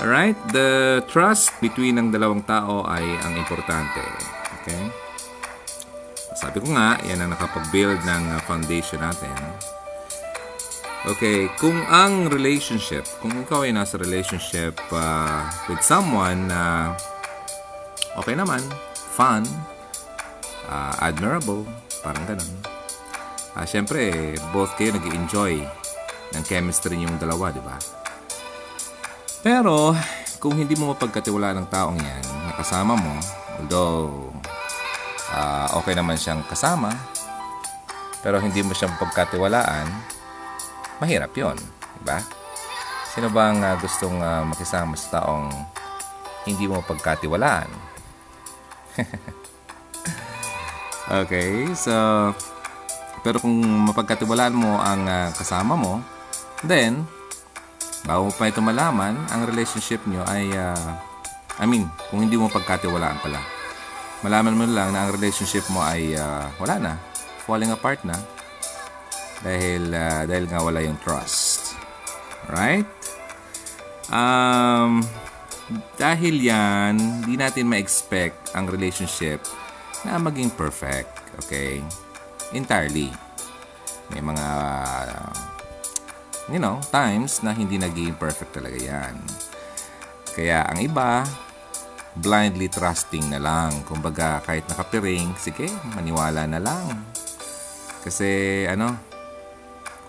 Alright? The trust between ng dalawang tao ay ang importante. Okay? Sabi ko nga, yan ang nakapag-build ng foundation natin. Okay, kung ang relationship, kung ikaw ay nasa relationship with someone na okay naman, fun, admirable, parang ganun. Siyempre, both kayo nag-enjoy ng chemistry niyong dalawa, di ba? Pero, kung hindi mo mapagkatiwalaan ng taong yan, nakasama mo, although okay naman siyang kasama, pero hindi mo siyang pagkatiwalaan, mahirap yun, diba? Sino bang gustong makisama sa taong hindi mo pagkatiwalaan? Okay, so pero kung mapagkatiwalaan mo ang kasama mo, then bago mo pa ito malaman, ang relationship nyo ay kung hindi mo pagkatiwalaan pala, malaman mo lang na ang relationship mo ay wala na, falling apart na. Dahil nga wala yung trust. Right? Dahil yan, di natin ma-expect ang relationship na maging perfect. Okay? Entirely. May mga, times na hindi naging perfect talaga yan. Kaya ang iba, blindly trusting na lang. Kumbaga, kahit nakapiring, sige, maniwala na lang. Kasi,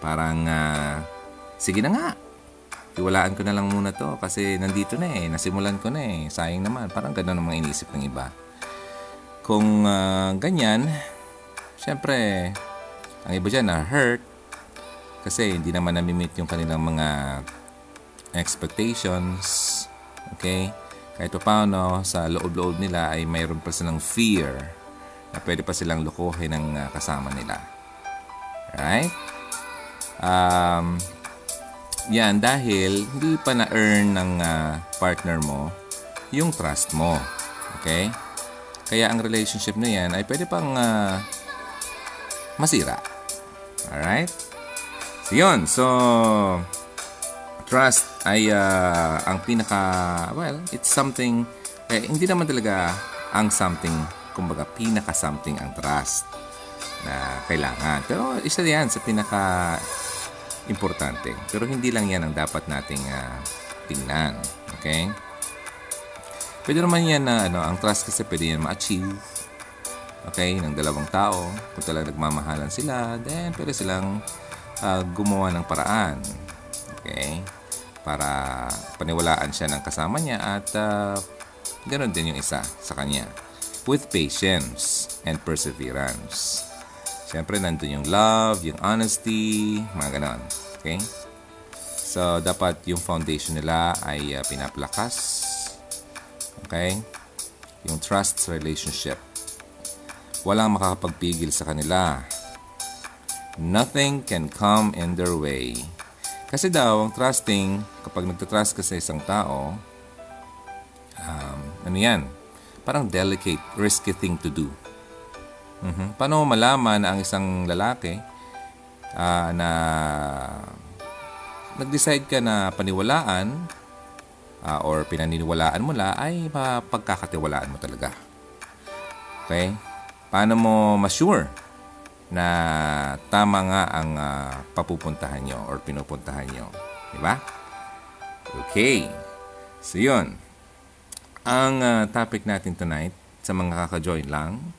parang, sige na nga, iwalaan ko na lang muna to kasi nandito na eh, nasimulan ko na eh, sayang naman. Parang gano'n ang mga inisip ng iba. Kung ganyan, syempre, ang iba dyan na-hurt kasi hindi naman nami-meet yung kanilang mga expectations. Okay? Kahit pa paano, sa loob-loob nila ay mayroon pa silang fear na pwede pa silang lukuhin ng kasama nila. Alright? Yan dahil hindi pa na-earn ng partner mo yung trust mo. Okay? Kaya ang relationship na yan ay pwede pang masira. Alright? So yun. So trust ay ang pinaka, it's something, hindi naman talaga ang something, kumbaga pinaka something ang trust na kailangan. Pero isa yan sa pinaka importante. Pero hindi lang yan ang dapat nating tingnan. Okay? Pwede naman yan na ang trust kasi pwede yan ma-achieve. Okay? Ng dalawang tao. Kung talagang nagmamahalan sila, then pwede silang gumawa ng paraan. Okay? Para paniwalaan siya ng kasama niya at ganoon din yung isa sa kanya. With patience and perseverance. Siyempre, nandun yung love, yung honesty, mga ganon. Okay? So, dapat yung foundation nila ay pinaplakas. Okay? Yung trust relationship. Walang makakapagpigil sa kanila. Nothing can come in their way. Kasi daw, ang trusting, kapag nagtatrust ka sa isang tao, parang delicate, risky thing to do. Paano malaman na ang isang lalaki na nag-decide ka na paniwalaan or pinaniniwalaan mo la ay mapagkakatiwalaan mo talaga? Okay? Paano mo ma-sure na tama nga ang papupuntahan nyo or pinupuntahan nyo? Diba? Okay. So, yun. Ang topic natin tonight, sa mga kaka-join lang,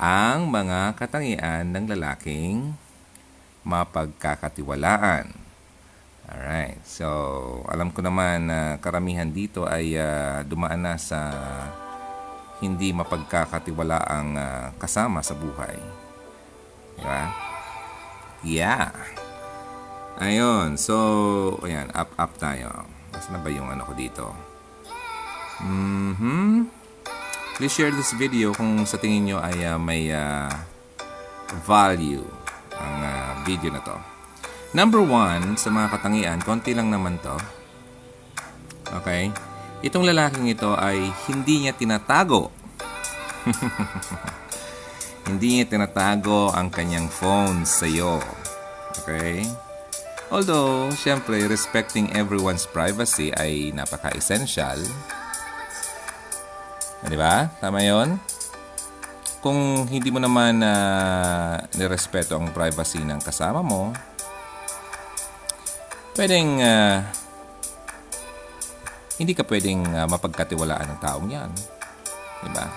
ang mga katangian ng lalaking mapagkakatiwalaan. Alright, so alam ko naman na karamihan dito ay dumaan na sa hindi mapagkakatiwalaang kasama sa buhay. Diba? Yeah. Ayun, so ayan, up tayo. Basta na ba yung ko dito? Please share this video kung sa tingin nyo ay may value ang video na to. Number 1 sa mga katangian, konti lang naman to. Okay? Itong lalaking ito ay hindi niya tinatago. Hindi niya tinatago ang kanyang phone sa'yo. Okay? Although, syempre, respecting everyone's privacy ay napaka-essential. Diba? Tama yun? Kung hindi mo naman nirespeto ang privacy ng kasama mo, pwedeng hindi ka pwedeng mapagkatiwalaan ng taong yan. Diba?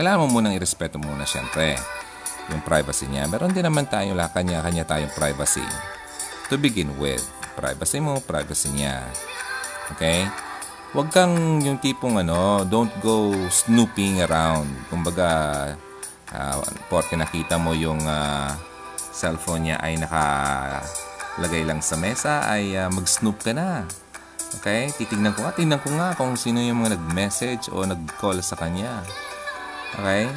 Kailangan mo munang irespeto muna syempre yung privacy niya. Meron din naman tayo kanya-kanya tayong privacy. To begin with, privacy mo, privacy niya. Okay? Huwag kang yung tipong don't go snooping around. Kumbaga, porke nakita mo yung cellphone niya ay nakalagay lang sa mesa, ay mag-snoop ka na. Okay? Titignan ko nga kung sino yung mga nag-message o nag-call sa kanya. Okay?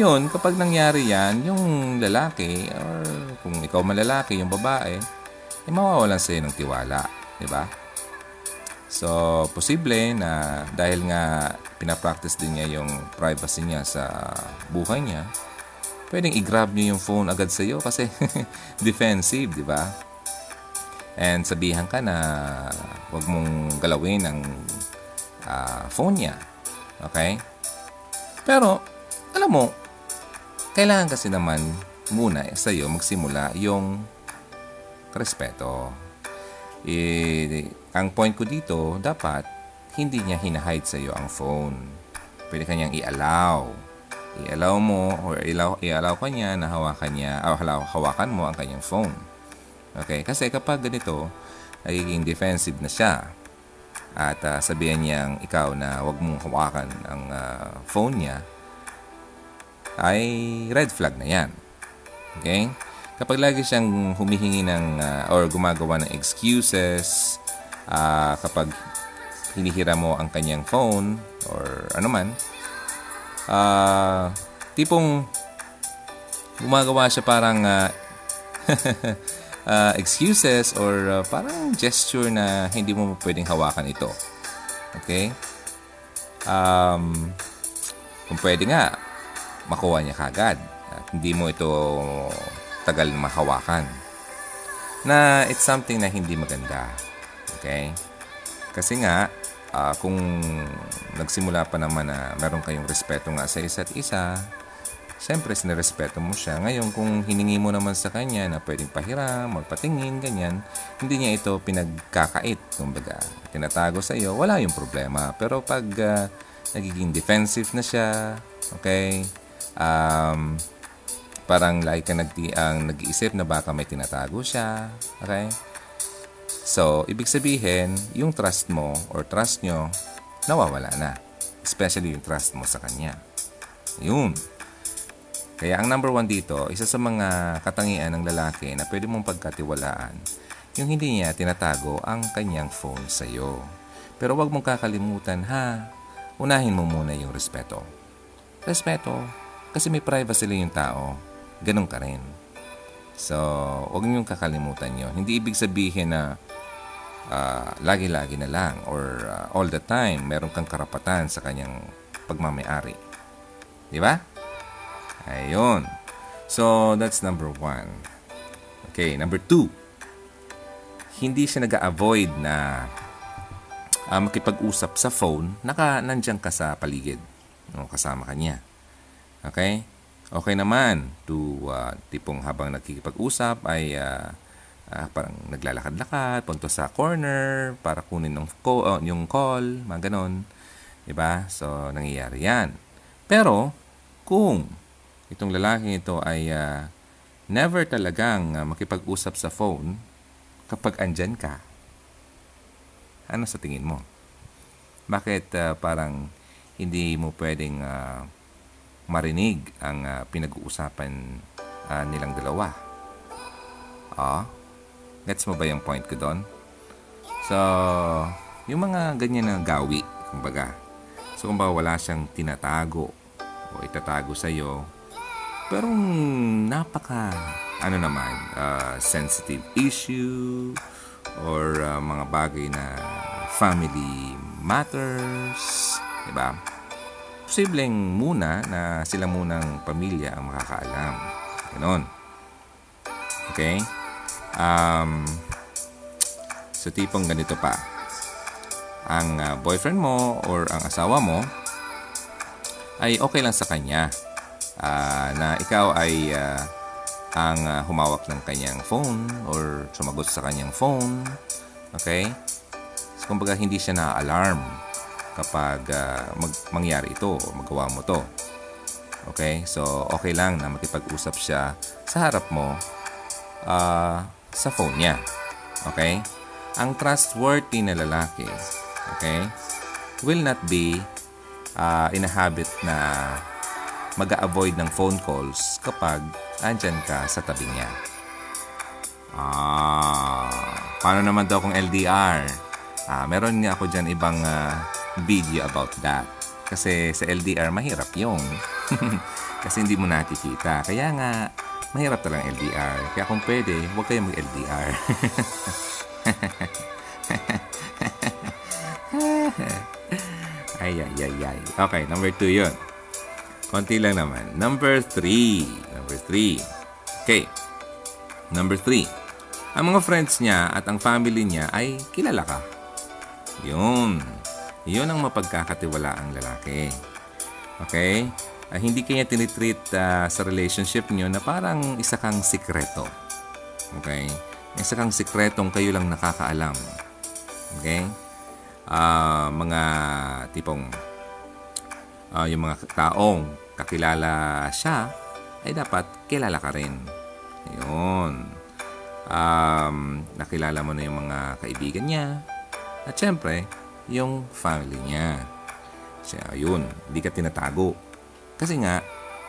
Yun, kapag nangyari yan, yung lalaki, or kung ikaw malalaki, yung babae, ay mawawalan sa'yo ng tiwala. Diba? So, posible na dahil nga pinapractice din niya yung privacy niya sa buhay niya, pwedeng i-grab niyo yung phone agad sa iyo kasi defensive, di ba? And sabihan ka na huwag mong galawin ang phone niya. Okay? Pero, alam mo, kailangan kasi naman muna sa iyo magsimula yung respeto. Ang point ko dito, dapat hindi niya hinahide sa iyo ang phone. Pwede kanyang i-allow. I-allow mo or i-allow kanya na hawakan mo ang kanyang phone. Okay? Kasi kapag ganito, nagiging defensive na siya. At sabihan niyang ikaw na huwag mong hawakan ang phone niya, ay red flag na yan. Okay? Kapag lagi siyang humihingi ng or gumagawa ng excuses, kapag hinihira mo ang kanyang phone or ano man, tipong gumagawa siya parang excuses or parang gesture na hindi mo pwedeng hawakan ito. Okay? Kung pwede nga, makuha niya kagad at hindi mo ito tagal na mahawakan. Na it's something na hindi maganda. Okay? Kasi nga, kung nagsimula pa naman na meron kayong respeto nga sa isa't isa, siyempre sinirespeto mo siya. Ngayon, kung hiningi mo naman sa kanya na pwedeng pahiram, magpatingin, ganyan, hindi niya ito pinagkakait. Kumbaga, tinatago sa iyo, wala yung problema. Pero pag nagiging defensive na siya, okay, parang like nag-iisip na baka may tinatago siya, okay? So, ibig sabihin, yung trust mo or trust nyo, nawawala na. Especially yung trust mo sa kanya. Yun. Kaya ang number 1 dito, isa sa mga katangian ng lalaki na pwede mong pagkatiwalaan, yung hindi niya tinatago ang kanyang phone sa'yo. Pero wag mong kakalimutan ha, unahin mo muna yung respeto. Respeto, kasi may privacy lang yung tao, ganun ka rin. So, huwag niyong kakalimutan yun. Hindi ibig sabihin na lagi-lagi na lang or all the time meron kang karapatan sa kanyang pagmamayari. Di ba? Ayun. So, that's number 1. Okay, number 2. Hindi siya nag-a-avoid na makipag-usap sa phone, nandiyan ka sa paligid o kasama ka niya. Okay? Okay naman to tipong habang nagkikipag-usap ay parang naglalakad-lakad punto sa corner para kunin yung call, mga ganon. Diba? So, nangyayari yan. Pero, kung itong lalaki ito ay never talagang makipag-usap sa phone kapag andyan ka, ano sa tingin mo? Bakit parang hindi mo pwedeng marinig ang pinag-uusapan nilang dalawa? Gets mo ba yung point ko doon? So, yung mga ganyan na gawi, kumbaga. So, kumbaga wala siyang tinatago o itatago sa'yo, pero napaka, sensitive issue or mga bagay na family matters, diba? Posibleng muna na sila munang pamilya ang makakaalam. Ganon. Okay? sa tipong ganito pa. Ang boyfriend mo or ang asawa mo ay okay lang sa kanya na ikaw ay ang humawak ng kanyang phone or sumagot sa kanyang phone. Okay? So, kumbaga hindi siya na-alarm kapag mangyari ito o magawa mo to. Okay? So, okay lang na makipag-usap siya sa harap mo sa phone niya. Okay? Ang trustworthy na lalaki, okay, will not be in a habit na mag-a-avoid ng phone calls kapag andyan ka sa tabi niya. Paano naman daw kung LDR? Meron nga ako dyan ibang video about that. Kasi sa LDR, mahirap yung. Kasi hindi mo nakikita. Kaya nga, mahirap talang LDR. Kaya kung pwede, huwag kayo mag-LDR. Ay. Okay, number 2 yun. Konti lang naman. Number 3. Okay. Number 3. Ang mga friends niya at ang family niya ay kilala ka. Yun. Yun ang mapagkakatiwala ang lalaki. Okay? Hindi kanya tinitreat sa relationship niyo na parang isa kang sikreto. Okay? Isa kang sikretong kayo lang nakakaalam. Okay? Mga tipong yung mga taong kakilala siya ay dapat kilala ka rin. Ayun. Nakilala mo na yung mga kaibigan niya at syempre yung family niya. So, ayun, hindi ka tinatago kasi nga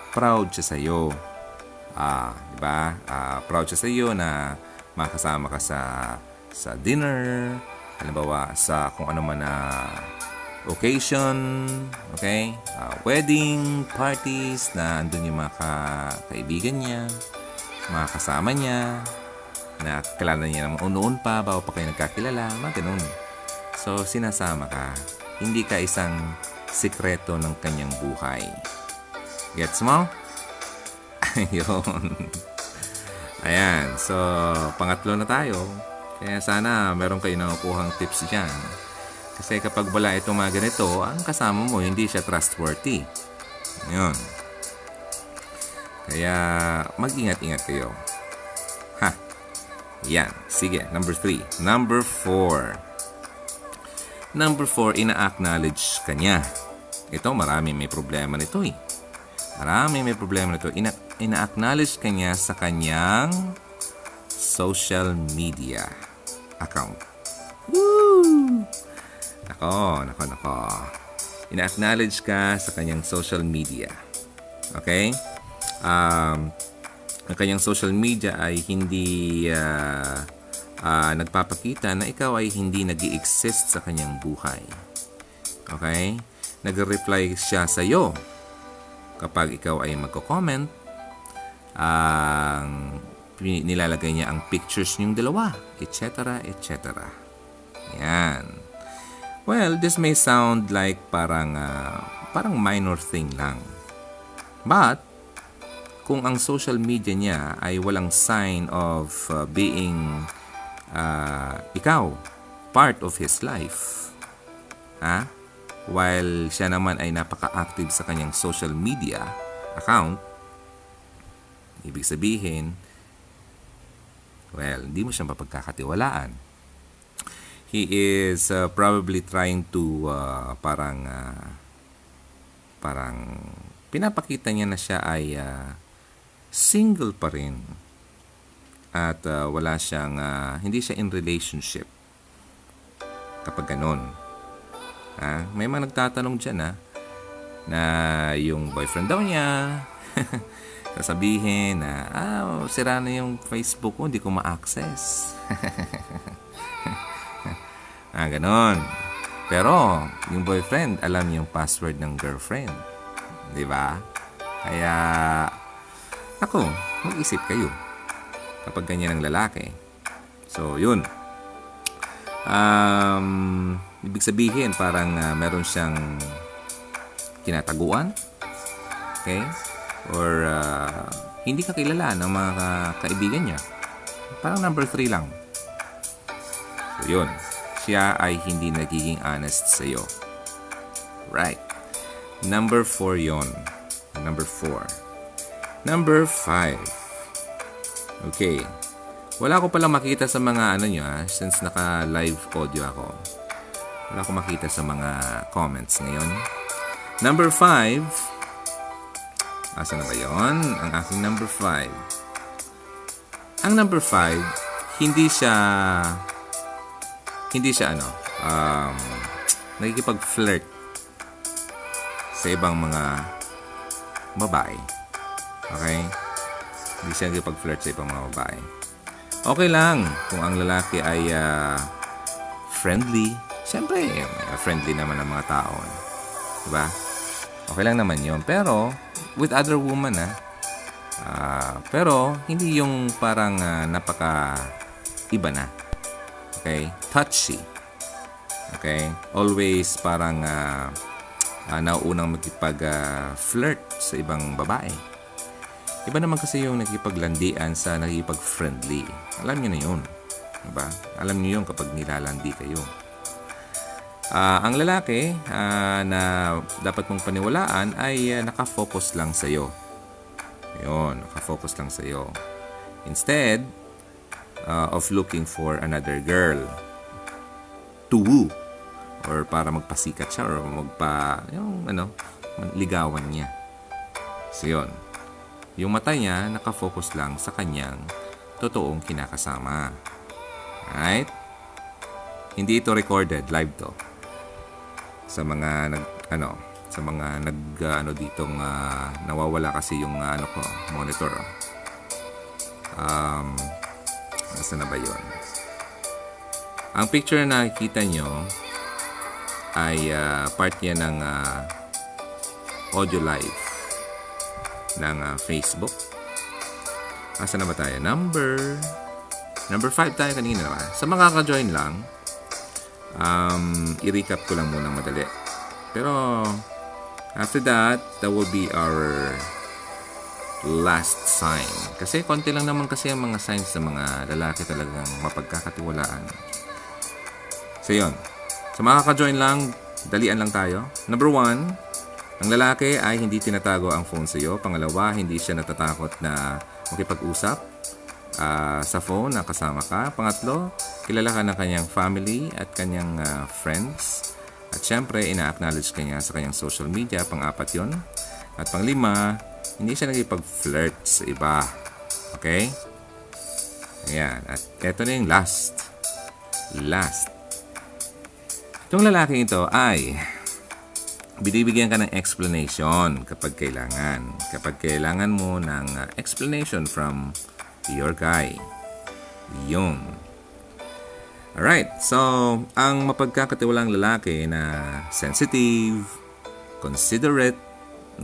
proud siya sa'yo. Di ba? Proud siya sa'yo na makasama ka sa dinner, halimbawa sa kung ano man na occasion, okay? Wedding, parties, na andun yung mga kaibigan niya, mga kasama niya, na kilala niya naman noon pa, bago pa kayo nagkakilala, mga ganun. So, sinasama ka. Hindi ka isang sikreto ng kanyang buhay. Gets mo? Ayun. Ayan. So, pangatlo na tayo. Kaya sana meron kayo nakukuhang tips dyan. Kasi kapag wala itong mga ganito, ang kasama mo, hindi siya trustworthy. Yun. Kaya, mag-ingat-ingat kayo. Ha! Yan. Sige. Number 3. Number 4. Number 4, ina-acknowledge ka niya. Ito, marami may problema nito eh. Marami may problema nito. Ina-acknowledge ka niya sa kanyang social media account. Woo! Nako. Ina-acknowledge ka sa kanyang social media. Okay? Ang kanyang social media ay hindi nagpapakita na ikaw ay hindi nag-i-exist sa kanyang buhay. Okay? Nag-reply siya sa iyo kapag ikaw ay magko-comment. Nilalagay niya ang pictures niyong dalawa, etc., etc. Yan. Well, this may sound like parang minor thing lang. But, kung ang social media niya ay walang sign of being ikaw, part of his life, while siya naman ay napaka-active sa kanyang social media account, ibig sabihin, well, hindi mo siya mapagkakatiwalaan. He is probably trying to parang pinapakita niya na siya ay single pa rin at wala siyang hindi siya in relationship kapag ganun. May mga nagtatanong dyan na yung boyfriend daw niya sasabihin na sira na yung Facebook ko, hindi ko ma-access. Ganon. Pero, yung boyfriend, alam niya yung password ng girlfriend. Di ba? Kaya, mag-isip kayo kapag ganyan ang lalaki. So, yun. Ibig sabihin, parang meron siyang kinataguan. Okay? Or, hindi ka kilala ng mga kaibigan niya. Parang number 3 lang. So yun, siya ay hindi nagiging honest sa'yo. Right. Number 4 yon. Number 4. Number 5. Okay. Wala ko palang makita sa mga ano nyo ha, since naka-live audio ako. Wala ko makita sa mga comments ngayon. Number 5. Asa na ba yun? Ang aking number 5. Ang number 5, hindi siya ano, nakikipag-flirt sa ibang mga babae. Okay? Hindi siya nakikipag-flirt sa ibang mga babae. Okay lang kung ang lalaki ay friendly. Siyempre, friendly naman ang mga tao. Diba? Okay lang naman yun. Pero, with other woman ha. Pero, hindi yung parang napaka-iba na. Okay? Touchy. Okay? Always parang nauunang magkipag-flirt sa ibang babae. Iba naman kasi yung nakipaglandian sa nakipag-friendly. Alam nyo na yun. Diba? Alam nyo yun kapag nilalandi kayo. Ang lalaki na dapat mong paniwalaan ay nakafocus lang sa'yo. Yun, nakafocus lang sa'yo. Instead of looking for another girl to woo or para magpasikat siya or yung ano, ligawan niya. So yun, yung mata niya nakafocus lang sa kanyang totoong kinakasama. Right? Hindi ito recorded, live to. Sa mga ditong nawawala kasi yung ko, monitor. Saan na ba yun? Ang picture na nakikita nyo ay part niya ng audio live ng Facebook. Saan na ba tayo? Number 5 tayo kanina ba? Sa mga ka-join lang, i-recap ko lang muna madali. Pero after that will be our last sign. Kasi konti lang naman kasi ang mga signs ng mga lalaki talagang mapagkakatiwalaan. So yun. Sa mga ka-join lang, dalian lang tayo. Number 1, ang lalaki ay hindi tinatago ang phone sa iyo. Pangalawa, hindi siya natatakot na makipag-usap sa phone na kasama ka. Pangatlo, kilala ka ng kanyang family at kanyang friends. At syempre, ina-acknowledge ka niya sa kanyang social media. Pang-apat yun. At pang-lima, hindi siya nagipag-flirt sa iba. Okay? Ayan. At eto na yung last. Last. Itong lalaking ito ay binibigyan ka ng explanation kapag kailangan. Kapag kailangan mo ng explanation from your guy. Yung. Alright. So, ang mapagkakatiwalang lalaki na sensitive, considerate,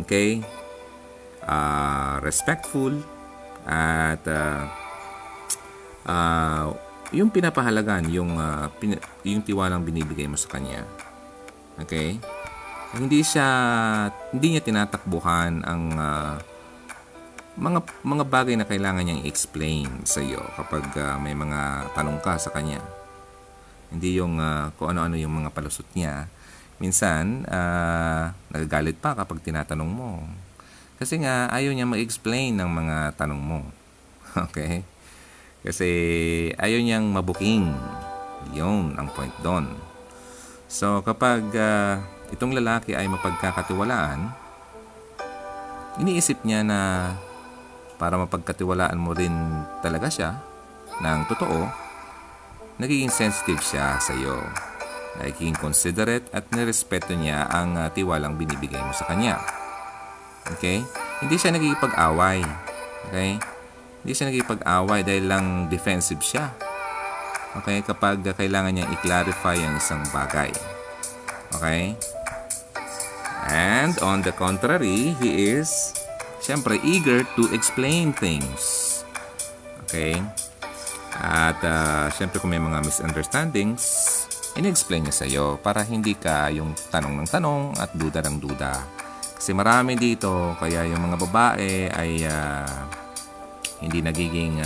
okay? Respectful at yung pinapahalagan yung tiwalang binibigay mo sa kanya. Okay? Hindi niya tinatakbuhan ang mga bagay na kailangan niyang i-explain sa iyo kapag may mga tanong ka sa kanya. Hindi yung kung ano-ano yung mga palusot niya. Minsan, nagagalit pa kapag tinatanong mo. Kasi nga, ayaw niya mag-explain ng mga tanong mo. Okay? Kasi ayaw niyang mabuking. Yun ang point doon. So, kapag itong lalaki ay mapagkakatiwalaan, iniisip niya na para mapagkatiwalaan mo rin talaga siya ng totoo, nagiging sensitive siya sa iyo. Nagiging considerate at nirespeto niya ang tiwalang binibigay mo sa kanya. Okay? Hindi siya nagigipag-away. Okay? Hindi siya nagigipag-away dahil lang defensive siya. Okay? Kapag kailangan niyang i-clarify ang isang bagay. Okay? And on the contrary, he is siyempre eager to explain things. Okay? At siyempre kung may mga misunderstandings, in-explain niya sa'yo para hindi ka yung tanong ng tanong at duda ng duda. Kasi marami dito, kaya yung mga babae ay hindi nagiging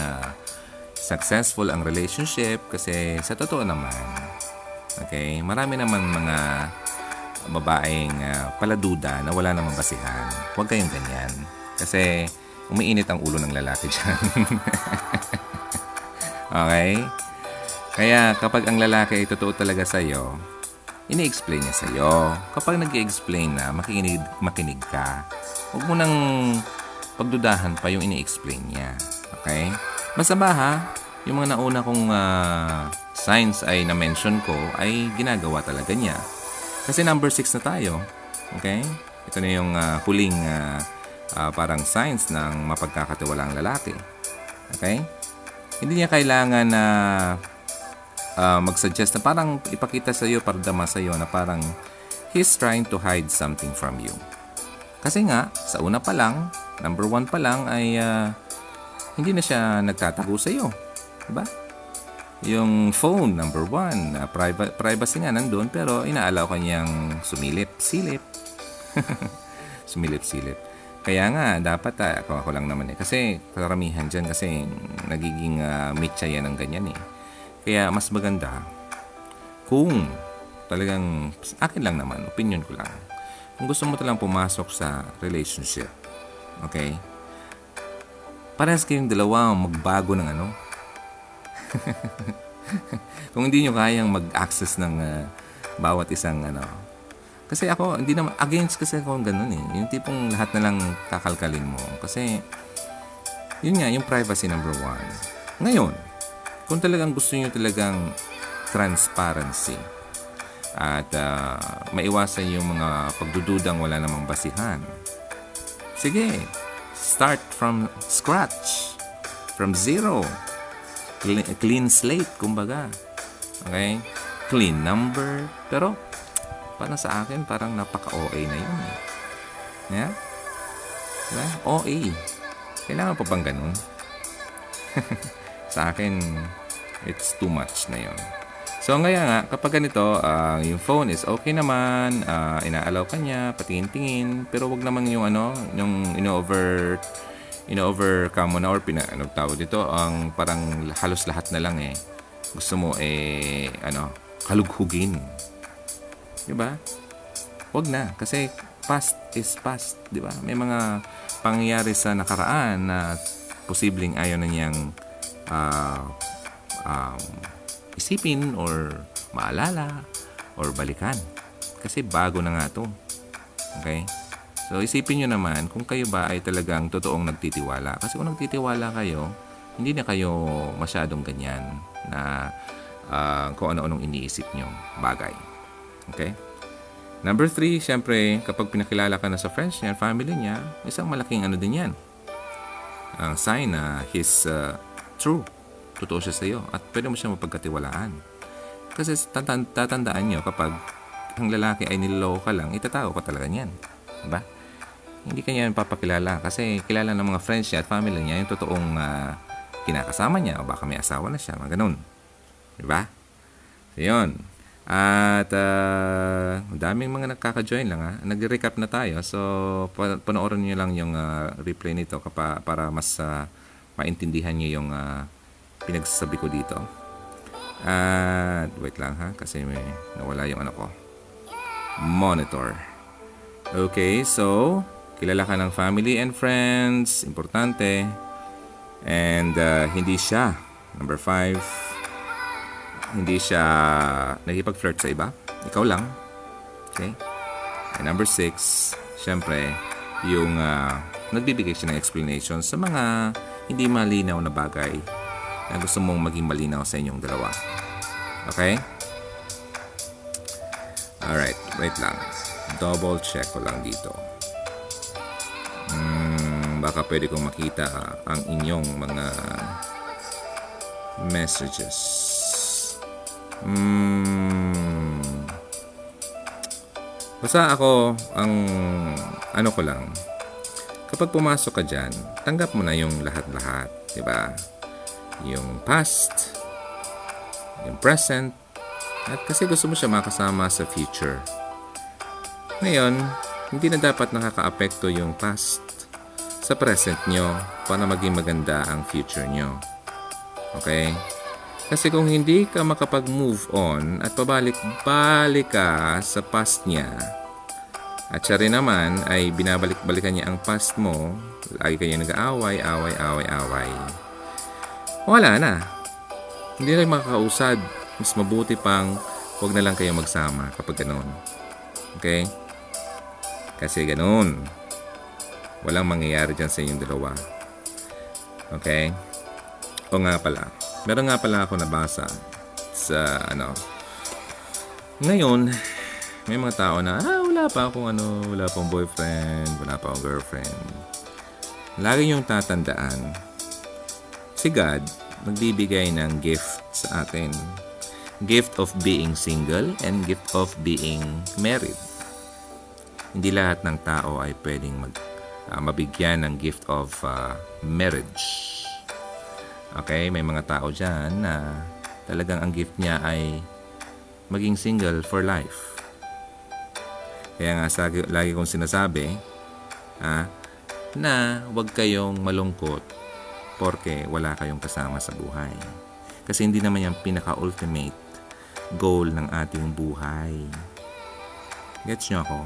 successful ang relationship, kasi sa totoo naman, okay, marami naman mga babaeng paladuda na wala namang basihan. Huwag kayong ganyan, kasi umiinit ang ulo ng lalaki dyan. Okay? Kaya kapag ang lalaki ay totoo talaga sa'yo, ini-explain niya sa'yo. Kapag nag-i-explain na, makinig ka. Huwag mo nang pagdudahan pa yung ini-explain niya. Okay? Masama ha, yung mga nauna kong signs ay na-mention ko ay ginagawa talaga niya. Kasi number 6 na tayo. Okay? Ito na yung huling parang signs ng mapagkakatiwalaang lalaki. Okay? Hindi niya kailangan na mag-suggest na parang ipakita sa'yo, pardama sa'yo na parang he's trying to hide something from you. Kasi nga, sa una pa lang, number 1 pa lang ay hindi na siya nagtatago sa'yo. Diba? Yung phone, number 1, privacy nga nandun, pero inaalaw ka niyang sumilip-silip. Sumilip-silip. Kaya nga, dapat, ako lang naman eh. Kasi karamihan dyan, kasi nagiging mitya yan ng ganyan eh. Kaya mas maganda kung talagang, akin lang naman, opinion ko lang, kung gusto mo talang pumasok sa relationship, okay? Parehas kayong dalawa magbago ng ano. Kung hindi nyo kayang mag-access ng bawat isang ano. Kasi ako, hindi naman, against kasi ako ganun eh. Yung tipong lahat na lang kakalkalin mo. Kasi, yun nga, yung privacy number 1. Ngayon, kung talagang gusto nyo talagang transparency at maiwasan yung mga pagdududang wala namang basihan, sige, start from scratch. From zero. Clean slate, kumbaga. Okay? Clean number. Pero, parang sa akin, parang napaka-OA na yun. Yeah? Yeah? OA. Kailangan pa bang ganun? Sa akin, it's too much na yun. So, ngayon nga, kapag ganito, yung phone is okay naman, inaalaw ka niya, patingin-tingin, pero wag naman yung ano, yung in-overcome mo na, or ano tawag dito, ang parang halos lahat na lang eh. Gusto mo eh, ano, kalughugin. Diba? Wag na. Kasi past is past. Diba? May mga pangyayari sa nakaraan na posibleng ayaw na niyang isipin or maalala or balikan. Kasi bago na nga to. Okay? So, isipin nyo naman kung kayo ba ay talagang totoong nagtitiwala. Kasi kung nagtitiwala kayo, hindi na kayo masyadong ganyan na kung ano-anong iniisip nyo bagay. Okay? Number 3, syempre, kapag pinakilala ka na sa friends niya, family niya, isang malaking ano din yan. Ang sign na he's true. Totoo siya sa'yo. At pwede mo siya mapagkatiwalaan. Kasi tatandaan nyo, kapag ang lalaki ay niloloko ka lang, itatao ka talaga niyan. Diba? Hindi kanya papakilala kasi kilala ng mga friends niya at family niya yung totoong kinakasama niya, o baka may asawa na siya, mga ganun. Diba? So, yun. At daming mga nakaka-join lang ha. Nag-recap na tayo. So, panoorin nyo lang yung replay nito para mas maintindihan nyo yung pinagsasabi ko dito. At wait lang ha, kasi may nawala yung ano ko. Monitor. Okay, so, kilala ka ng family and friends, importante. And hindi siya, number 5, hindi siya nakipag-flirt sa iba. Ikaw lang. Okay? And number 6, syempre, yung nagbibigay siya ng explanation sa mga hindi malinaw na bagay na gusto mong maging malinaw sa inyong dalawa. Okay? Alright, wait lang. Double check ko lang dito. Baka pwede kong makita ang inyong mga messages. Basta ako, ang ano ko lang, kapag pumasok ka dyan, tanggap mo na yung lahat-lahat. Diba? Yung past, yung present, at kasi gusto mo siya makasama sa future. Ngayon, hindi na dapat nakakaapekto yung past sa present nyo para maging maganda ang future nyo. Okay? Kasi kung hindi ka makapag-move on at pabalik-balik ka sa past niya, at siya rin naman ay binabalik-balikan niya ang past mo, lagi kayo nag-aaway, away. Wala na. Hindi na makakausad. Mas mabuti pang huwag na lang kayo magsama kapag ganun. Okay? Kasi ganun, walang mangyayari dyan sa inyong dalawa. Okay? O nga pala, meron nga pala ako nabasa sa ano. Ngayon, may mga tao na, wala pa akong ano, wala pang boyfriend, wala pa akong girlfriend. Lagi niyong tatandaan, si God nagbibigay ng gift sa atin. Gift of being single and gift of being married. Hindi lahat ng tao ay pwedeng mabigyan ng gift of marriage. Okay, may mga tao dyan na talagang ang gift niya ay maging single for life. Kaya nga lagi kong sinasabi na huwag kayong malungkot porque wala kayong kasama sa buhay. Kasi hindi naman yung pinaka-ultimate goal ng ating buhay. Gets nyo ako?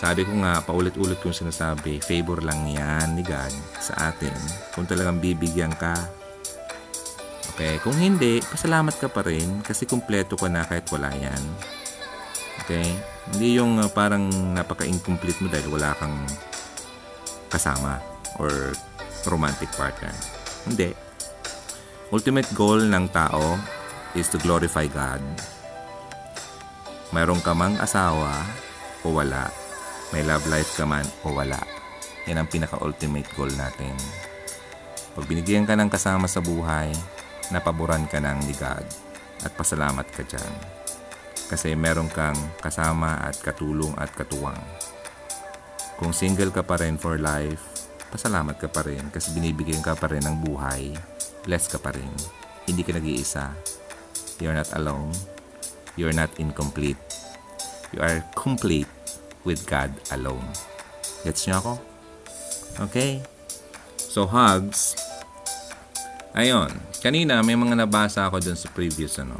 Sabi ko nga, paulit-ulit kong sinasabi, favor lang yan ni God sa atin kung talagang bibigyan ka. Okay, kung hindi, pasalamat ka pa rin kasi kumpleto ka na kahit wala yan. Okay, hindi yung parang napaka-incomplete mo dahil wala kang kasama or romantic partner. Hindi. Ultimate goal ng tao is to glorify God. Mayroon ka mang asawa o wala. May love life ka man o wala. Yan ang pinaka-ultimate goal natin. Pag binigyan ka ng kasama sa buhay, napaboran ka ng ni God at pasalamat ka dyan. Kasi meron kang kasama at katulong at katuwang. Kung single ka pa rin for life, pasalamat ka pa rin kasi binibigyan ka pa rin ng buhay. Blessed ka pa rin. Hindi ka nag-iisa. You're not alone. You're not incomplete. You are complete with God alone. Gets nyo ako? Okay? So, hugs. Ayun. Kanina, may mga nabasa ako dun sa previous ano.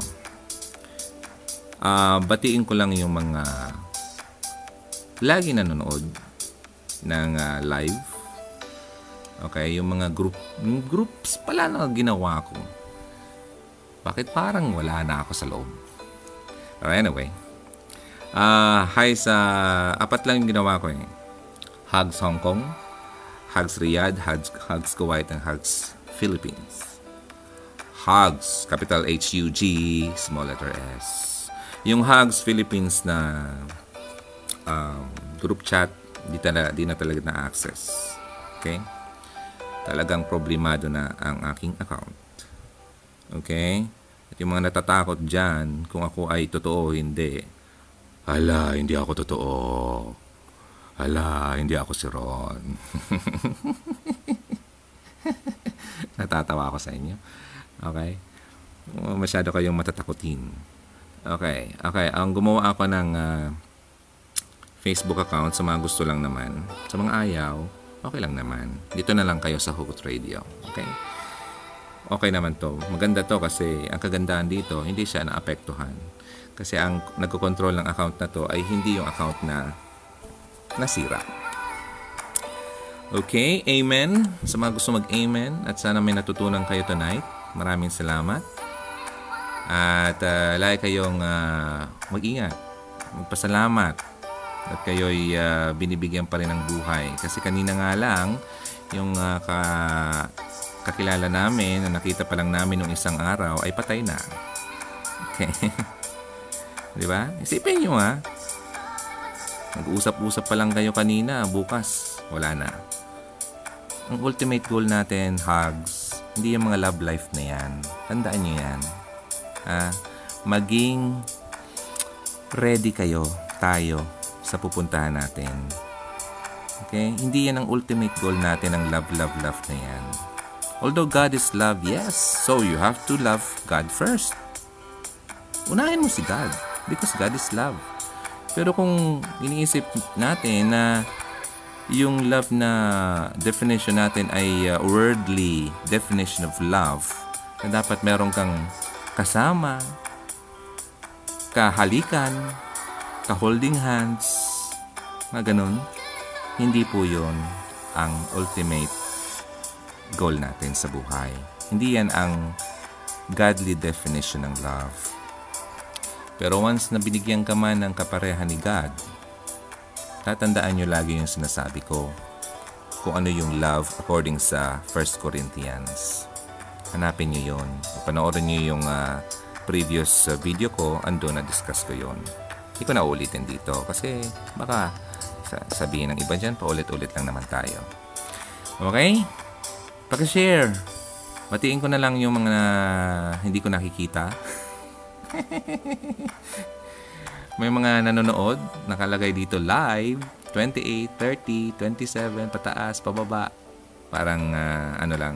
Batiin ko lang yung mga lagi nanonood ng live. Okay? Yung mga groups pala na ginawa ko. Bakit parang wala na ako sa loob? Anyway. Hi sa apat lang yung ginawa ko eh. Hugs Hong Kong, Hugs Riyadh, Hugs Kuwait, and Hugs Philippines. Hugs, capital H-U-G, small letter S. Yung Hugs Philippines na group chat, di na talaga na-access. Okay? Talagang problemado na ang aking account. Okay? At yung mga natatakot dyan, kung ako ay totoo hindi, hala, hindi ako totoo. Hala, hindi ako si Ron. Natatawa ako sa inyo. Okay? Masyado kayong matatakutin. Okay. Okay. Ang gumawa ako ng Facebook account sa mga gusto lang naman. Sa mga ayaw, okay lang naman. Dito na lang kayo sa Hugot Radio. Okay? Okay naman to. Maganda to kasi ang kagandahan dito, hindi siya naapektuhan. Kasi ang nagkocontrol ng account na to ay hindi yung account na nasira. Okay, amen. Sa mga gusto mag-amen at sana may natutunan kayo tonight. Maraming salamat. At like kayong mag-ingat, magpasalamat at kayo'y binibigyan pa rin ng buhay. Kasi kanina nga lang yung kakilala namin na nakita pa lang namin nung isang araw ay patay na. Okay. Diba? Isipin nyo ha. Nag-usap-usap pa lang kayo kanina. Bukas, wala na. Ang ultimate goal natin, hugs, hindi yung mga love life na yan. Tandaan nyo yan. Maging ready kayo, tayo, sa pupuntahan natin. Okay? Hindi yan ang ultimate goal natin, ang love, love, love na yan. Although God is love, yes. So you have to love God first. Unahin mo si God. Because God is love. Pero kung iniisip natin na yung love na definition natin ay worldly definition of love, na dapat meron kang kasama, kahalikan, kaholding hands, na ganun. Hindi po yun ang ultimate goal natin sa buhay. Hindi yan ang godly definition ng love. Pero once na binigyan ka man ng kapareha ni God, tatandaan nyo lagi yung sinasabi ko kung ano yung love according sa 1 Corinthians. Hanapin nyo yun. Panoorin nyo yung previous video ko, andun na-discuss ko yun. Hindi ko na ulitin dito kasi baka sabihin ng iba dyan, paulit-ulit lang naman tayo. Okay? Pakishare. Batiin ko na lang yung mga hindi ko nakikita. May mga nanonood, nakalagay dito live, 28, 30, 27, pataas, pababa. Parang ano lang,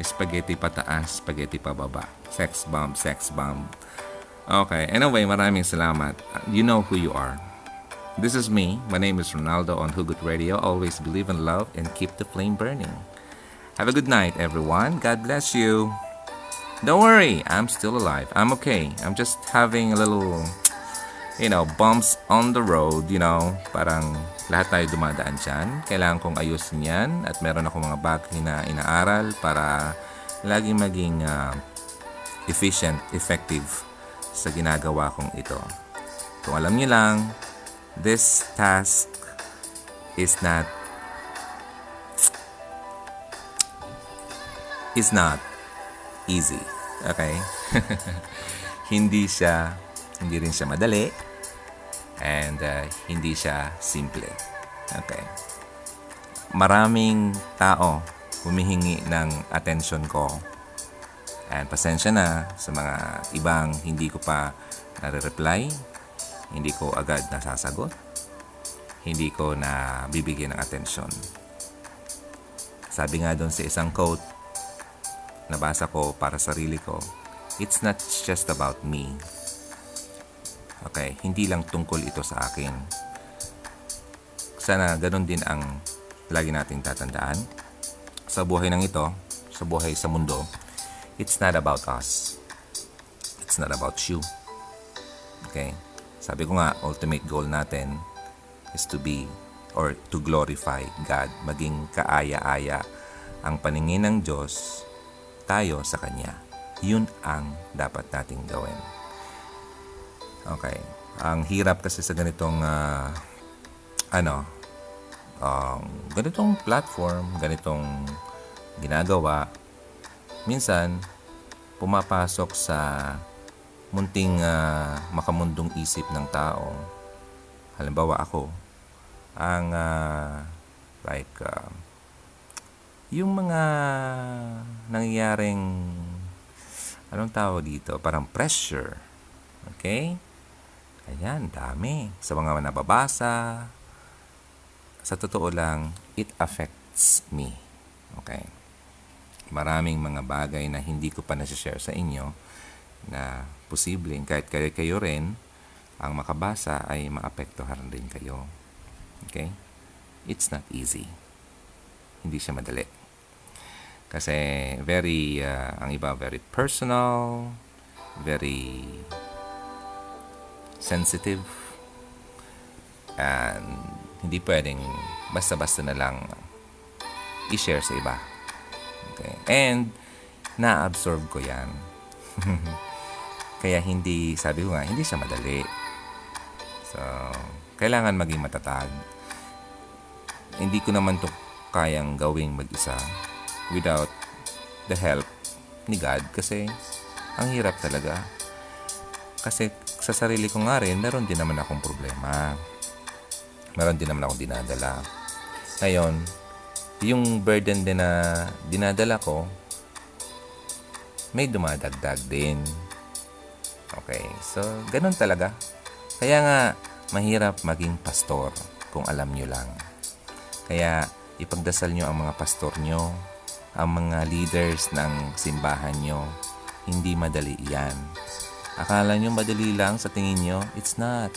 spaghetti pataas, spaghetti pababa. Sex bomb, sex bomb. Okay, anyway, maraming salamat. You know who you are. This is me. My name is Ronaldo on Hugot Radio. Always believe in love and keep the flame burning. Have a good night, everyone. God bless you. Don't worry, I'm still alive. I'm okay. I'm just having a little... you know, bumps on the road, you know, parang lahat tayo dumadaan dyan. Kailangan kong ayusin yan at meron akong mga bagay na inaaral para laging maging efficient, effective sa ginagawa kong ito. Kung alam nyo lang, this task is not easy. Okay? Hindi rin siya madali and hindi siya simple. Okay. Maraming tao humihingi ng atensyon ko. And pasensya na sa mga ibang hindi ko pa nare-reply, hindi ko agad nasasagot, hindi ko na bibigyan ng atensyon. Sabi nga doon sa isang quote, nabasa ko para sa sarili ko, it's not just about me. Okay, hindi lang tungkol ito sa akin. Sana ganun din ang lagi nating tatandaan. Sa buhay ng ito, sa buhay sa mundo, it's not about us. It's not about you. Okay? Sabi ko nga, ultimate goal natin is to be or to glorify God. Maging kaaya-aya ang paningin ng Diyos, tayo sa Kanya. Yun ang dapat nating gawin. Okay. Ang hirap kasi sa ganitong ganitong platform, ganitong ginagawa, minsan pumapasok sa munting makamundong isip ng tao. Halimbawa ako, ang yung mga nangyayaring anong tawag dito, parang pressure. Okay? Ayan, dami. Sa mga nababasa, sa totoo lang, it affects me. Okay? Maraming mga bagay na hindi ko pa nasi-share sa inyo na posibleng kahit kayo rin, ang makabasa ay maapektuhan rin kayo. Okay? It's not easy. Hindi siya madali. Kasi ang iba very personal, very sensitive, and hindi pwedeng basta-basta na lang i-share sa iba. Okay. And na-absorb ko yan. Kaya hindi, sabi ko nga, hindi siya madali. So, kailangan maging matatag. Hindi ko naman to kayang gawing mag-isa without the help ni God kasi ang hirap talaga. Kasi sa sarili ko nga rin, meron din naman akong problema. Meron din naman akong dinadala. Ngayon, yung burden din na dinadala ko, may dumadagdag din. Okay, so ganun talaga. Kaya nga, mahirap maging pastor kung alam nyo lang. Kaya ipagdasal nyo ang mga pastor nyo, ang mga leaders ng simbahan nyo. Hindi madali yan. Akala nyo madali lang sa tingin nyo? It's not.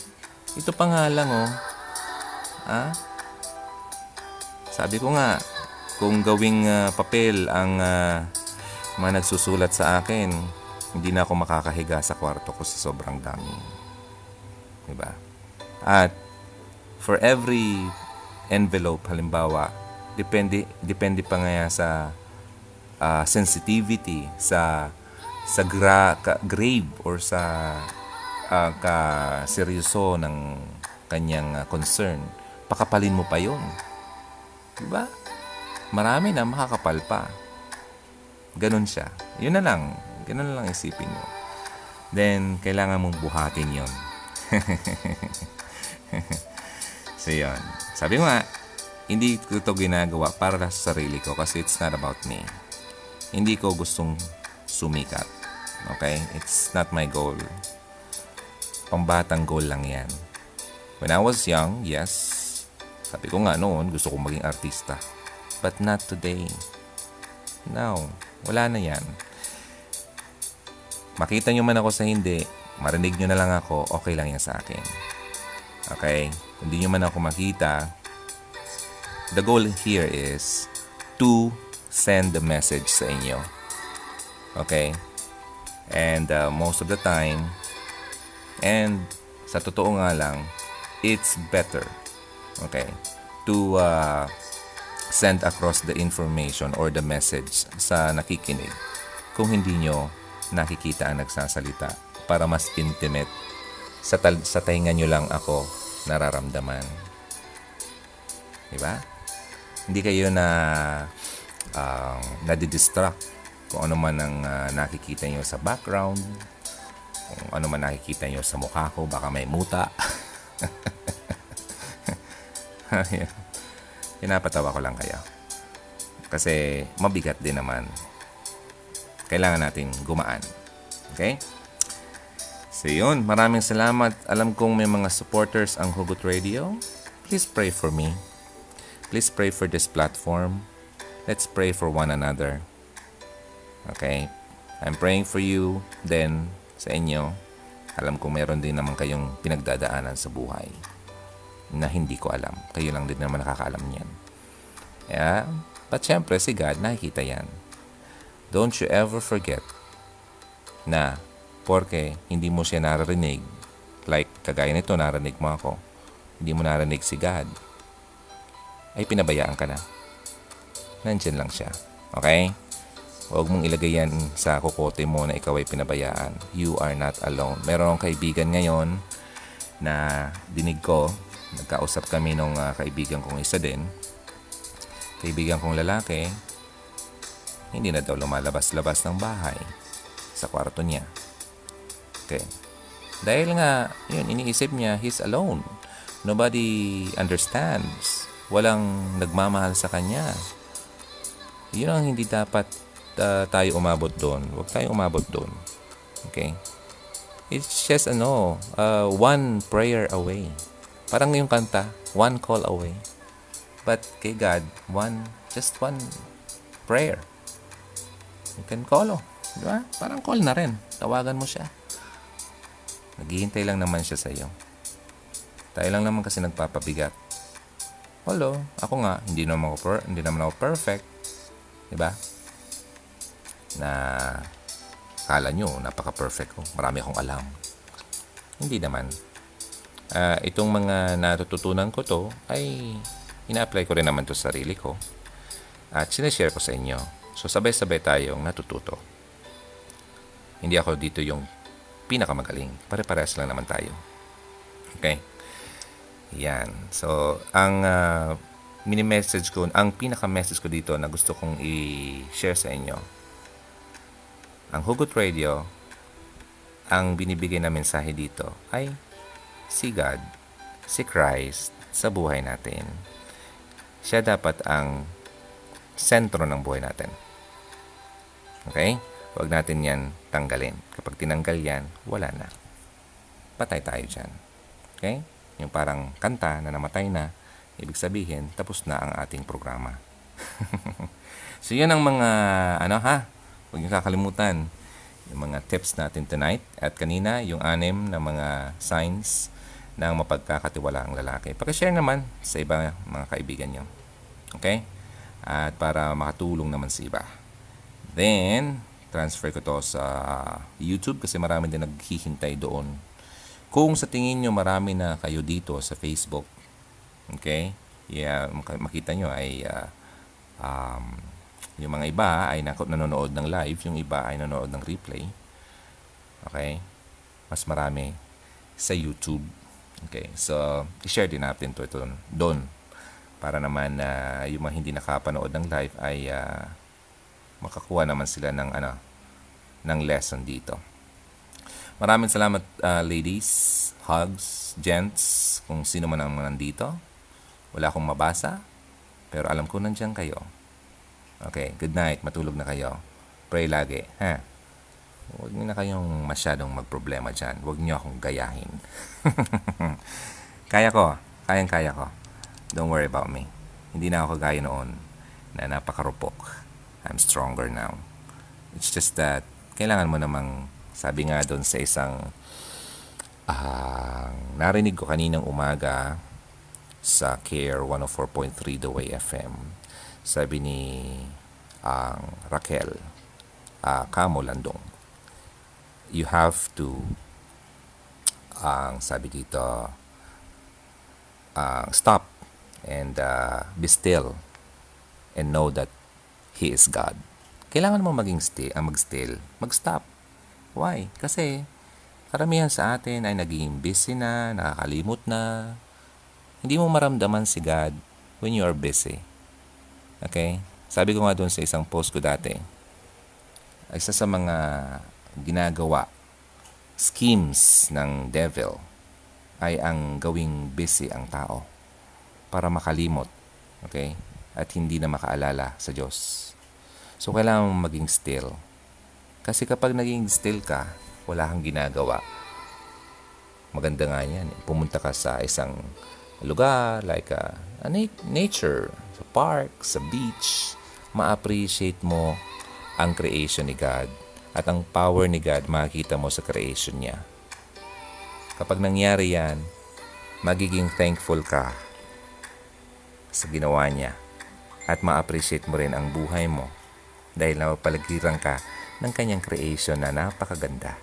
Ito pa nga lang, oh. Ah? Sabi ko nga, kung gawing papel ang mga nagsusulat sa akin, hindi na ako makakahiga sa kwarto ko sa sobrang dami. Diba? At for every envelope, halimbawa, depende pa nga sa sensitivity, sa grave or sa ka-seryoso ng kanyang concern, pakapalin mo pa yun. Diba? Marami na makakapal pa. Ganon siya. Yun na lang. Ganun na lang isipin mo. Then, kailangan mong buhatin yun. So, yun. Sabi mo nga, hindi ko ito ginagawa para sa sarili ko kasi it's not about me. Hindi ko gustong sumikat. Okay? It's not my goal. Pambatang goal lang yan. When I was young, yes. Sabi ko nga noon, gusto kong maging artista. But not today. No. Wala na yan. Makita nyo man ako sa hindi, marinig nyo na lang ako, okay lang yan sa akin. Okay? Kung di nyo man ako makita, the goal here is to send the message sa inyo. Okay? And most of the time, and sa totoo nga lang, it's better, okay, to send across the information or the message sa nakikinig kung hindi nyo nakikita ang nagsasalita para mas intimate sa tainga nyo lang ako nararamdaman. Diba? Hindi kayo na nadidistract kung ano man ang nakikita nyo sa background, kung ano man nakikita nyo sa mukha ko, baka may muta. Pinapatawa ko lang kayo kasi mabigat din naman. Kailangan natin gumaan. Okay? So yun, maraming salamat. Alam kong may mga supporters ang Hugot Radio. Please pray for me. Please pray for this platform. Let's pray for one another. Okay? I'm praying for you then sa inyo. Alam kong meron din naman kayong pinagdadaanan sa buhay na hindi ko alam. Kayo lang din naman nakakaalam niyan. Yeah? But syempre si God nakikita yan. Don't you ever forget na porke hindi mo siya naririnig, like kagaya nito narinig mo ako, hindi mo narinig si God, ay pinabayaan ka na. Nandiyan lang siya. Okay? Huwag mong ilagay yan sa kukote mo na ikaw ay pinabayaan. You are not alone. Meron akong kaibigan ngayon na dinig ko, nagkausap kami nung kaibigan kong isa din, kaibigan kong lalaki. Hindi na daw lumalabas-labas ng bahay sa kwarto niya. Okay. Dahil nga, yun, iniisip niya, he's alone. Nobody understands. Walang nagmamahal sa kanya. Yun ang hindi dapat tayo umabot doon. Huwag tayo umabot doon. Okay? It's just, one prayer away. Parang yung kanta, one call away. But kay God, just one prayer. You can call, oh. Diba? Parang call na rin. Tawagan mo siya. Naghihintay lang naman siya sa iyo. Tayo lang naman kasi nagpapabigat. Hello, ako nga, hindi naman ako perfect. Diba? Na akala nyo, napaka-perfect ko. Marami akong alam. Hindi naman. Itong mga natututunan ko to, ay ina-apply ko rin naman to sa sarili ko. At sinishare ko sa inyo. So, sabay-sabay tayong natututo. Hindi ako dito yung pinakamagaling. Pare-parehas lang naman tayo. Okay? Yan. So, ang mini-message ko, ang pinaka-message ko dito na gusto kong i-share sa inyo. Ang Hugot Radio, ang binibigay na mensahe dito ay si God, si Christ sa buhay natin. Siya dapat ang sentro ng buhay natin. Okay? Huwag natin yan tanggalin. Kapag tinanggal yan, wala na. Patay tayo dyan. Okay? Yung parang kanta na namatay na, ibig sabihin, tapos na ang ating programa. So, yun ang mga, huwag nyo kakalimutan, yung mga tips natin tonight. At kanina, yung 6 na mga signs ng mapagkakatiwalaang lalaki. Pakishare naman sa iba mga kaibigan nyo. Okay? At para makatulong naman sa iba. Then, transfer ko to sa YouTube kasi marami din naghihintay doon. Kung sa tingin nyo marami na kayo dito sa Facebook, okay? Yeah, makita nyo ay yung mga iba ay nanonood ng live, yung iba ay nanonood ng replay. Okay? Mas marami sa YouTube. Okay, so i-share din natin to ito doon para naman yung mga hindi nakapanood ng live ay makakuha naman sila ng ng lesson dito. Maraming salamat ladies, hugs, gents, kung sino man ang nandito. Wala akong mabasa, pero alam ko nandiyan kayo. Okay, good night, matulog na kayo. Pray lagi, ha? Huwag niyo na kayong masyadong magproblema dyan. Huwag niyo akong gayahin. Kaya ko, kayang-kaya ko. Don't worry about me. Hindi na ako kagaya noon na napakarupok. I'm stronger now. It's just that kailangan mo namang, sabi nga doon sa isang narinig ko kaninang umaga sa Care 104.3 The Way FM, sabi ni Raquel Camo Landong, you have to sabi dito stop and be still and know that He is God. Kailangan mo maging mag-still, mag-stop. Why? Kasi karamihan sa atin ay naging busy na, nakakalimot na. Hindi mo maramdaman si God when you are busy. Okay? Sabi ko nga doon sa isang post ko dati, isa sa mga ginagawa, schemes ng devil, ay ang gawing busy ang tao para makalimot. Okay? At hindi na makaalala sa Diyos. So, kailangan mong maging still. Kasi kapag naging still ka, wala kang ginagawa. Maganda nga yan. Pumunta ka sa isang lugar, like a nature, sa park, sa beach. Ma-appreciate mo ang creation ni God. At ang power ni God, makikita mo sa creation niya. Kapag nangyari yan, magiging thankful ka sa ginawa niya. At ma-appreciate mo rin ang buhay mo. Dahil napapaligiran ka ng kanyang creation na napakaganda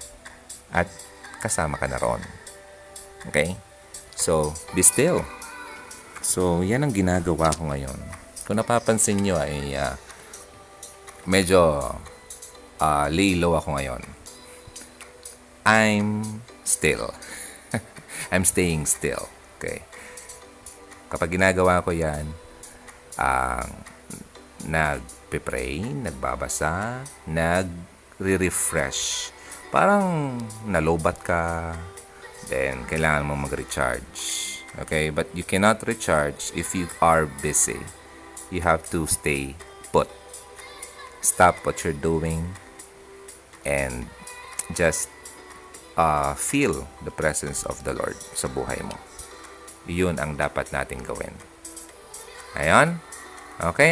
at kasama ka na roon. Okay? So, be still. So, yan ang ginagawa ko ngayon. Kung napapansin nyo ay medyo lay low ako ngayon. I'm still. I'm staying still. Okay? Kapag ginagawa ko yan, nagpe-pray, nagbabasa, nagre-refresh. Parang nalobat ka, then kailangan mo mag-recharge. Okay? But you cannot recharge if you are busy. You have to stay put. Stop what you're doing and just feel the presence of the Lord sa buhay mo. Yun ang dapat natin gawin. Ayon? Okay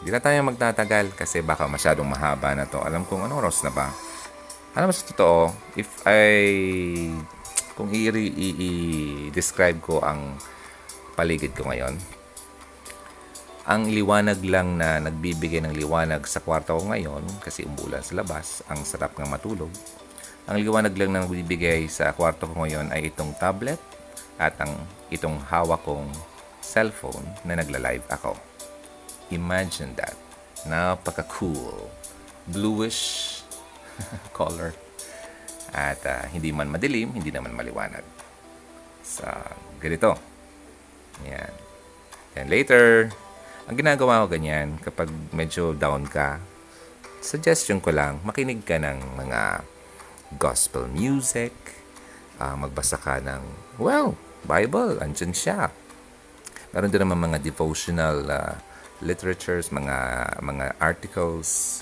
Hindi na tayo magtatagal kasi baka masyadong mahaba na to. Alam kong anong oras na ba? Alam mo sa totoo, kung i-describe ko ang paligid ko ngayon, ang liwanag lang na nagbibigay ng liwanag sa kwarto ko ngayon, kasi umulan sa labas, ang sarap ng matulog. Ang liwanag lang na nagbibigay sa kwarto ko ngayon ay itong tablet at itong hawak kong cellphone na nagla-live ako. Imagine that. Napaka-cool. Bluish color. At hindi man madilim, hindi naman maliwanag. So, ganito. Yan. Then later, ang ginagawa ko ganyan, kapag medyo down ka, suggestion ko lang, makinig ka ng mga gospel music, magbasa ka ng, Bible, andyan siya. Meron din naman mga devotional literatures, mga articles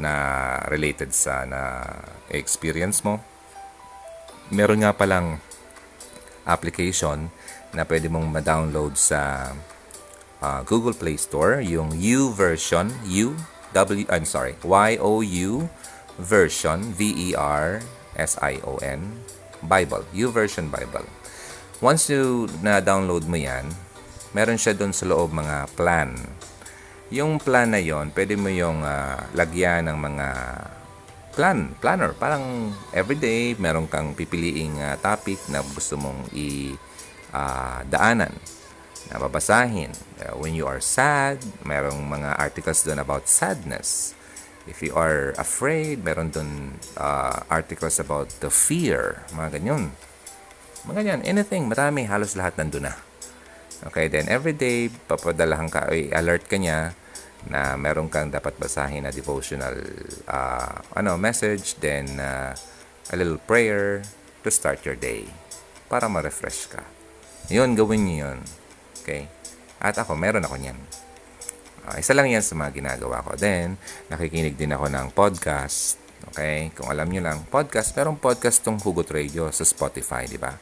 na related sa experience mo. Meron nga palang application na pwede mong ma-download sa Google Play Store, yung YOU version, VERSION Bible, YOU version Bible. Once you na-download mo yan, meron siya doon sa loob mga plan Yung plan na yon, pwede mo yung lagyan ng mga planner. Parang everyday, meron kang pipiliing topic na gusto mong i-daanan, na babasahin. When you are sad, merong mga articles doon about sadness. If you are afraid, meron dun articles about the fear. Mga ganyan. Mga ganyan. Anything. Marami. Halos lahat nandun na. Okay. Then, every day, papadalahan ka, alert ka niya na meron kang dapat basahin na devotional message. Then, a little prayer to start your day. Para ma-refresh ka. Yun. Gawin niyo yun. Okay. At ako, meron ako niyan. Isa lang yan sa mga ginagawa ko. Then, nakikinig din ako ng podcast. Okay? Kung alam nyo lang, podcast. Merong podcast tong Hugot Radio sa Spotify, di ba?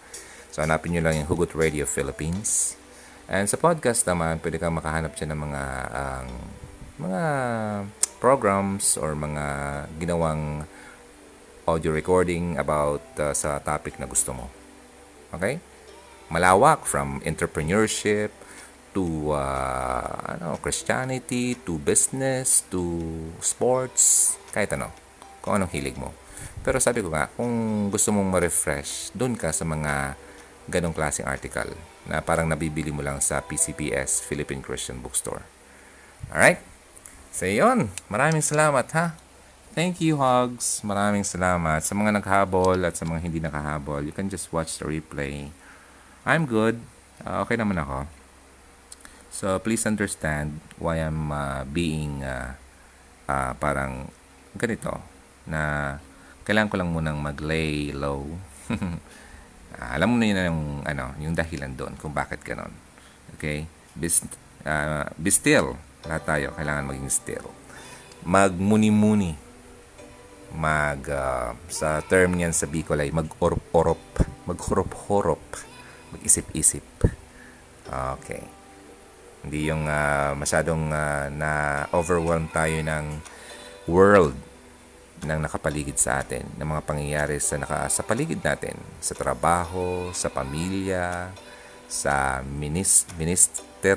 So, hanapin nyo lang yung Hugot Radio Philippines. And sa podcast naman, pwede kang makahanap siya ng mga programs or mga ginawang audio recording about sa topic na gusto mo. Okay? Malawak, from entrepreneurship, to Christianity, to business, to sports, kahit ano, kung anong hilig mo. Pero sabi ko nga, kung gusto mong ma-refresh, dun ka sa mga ganong klaseng article na parang nabibili mo lang sa PCPS, Philippine Christian Bookstore. Alright? So yun, maraming salamat ha. Thank you, Hogs. Maraming salamat sa mga naghabol at sa mga hindi nakahabol. You can just watch the replay. I'm good. Okay naman ako. So, please understand why I'm being parang ganito, na kailangan ko lang munang mag-lay low. Alam mo na yun yung dahilan doon kung bakit ganon. Okay? Be still. Lahat tayo, kailangan maging still. Magmuni-muni. Sa term niyan sa Bicol ay mag-orop-orop. Mag-horop-horop. Mag-isip-isip. Okay. Hindi yung masyadong na-overwhelm tayo ng world ng nakapaligid sa atin, ng mga pangyayari sa paligid natin, sa trabaho, sa pamilya, sa ministry. This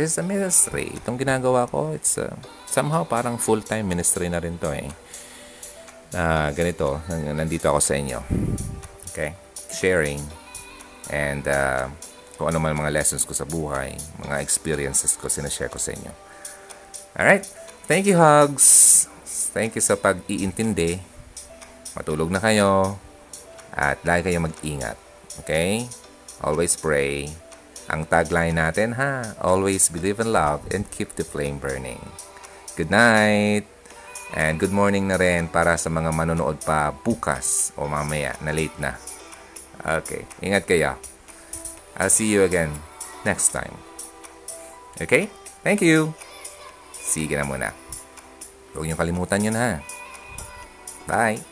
is a ministry. Itong ginagawa ko, it's somehow parang full-time ministry na rin to eh. Ganito, nandito ako sa inyo. Okay? Sharing. And, kung ano man mga lessons ko sa buhay, mga experiences ko, sinashare ko sa inyo. Alright? Thank you, Hugs! Thank you sa pag-iintindi. Matulog na kayo. At lagi kayong mag-ingat. Okay? Always pray. Ang tagline natin, ha? Always believe in love and keep the flame burning. Good night! And good morning na rin para sa mga manonood pa bukas o mamaya na late na. Okay. Ingat kayo. I'll see you again next time. Okay? Thank you! Sige na muna. Huwag niyong kalimutan yun ha. Bye!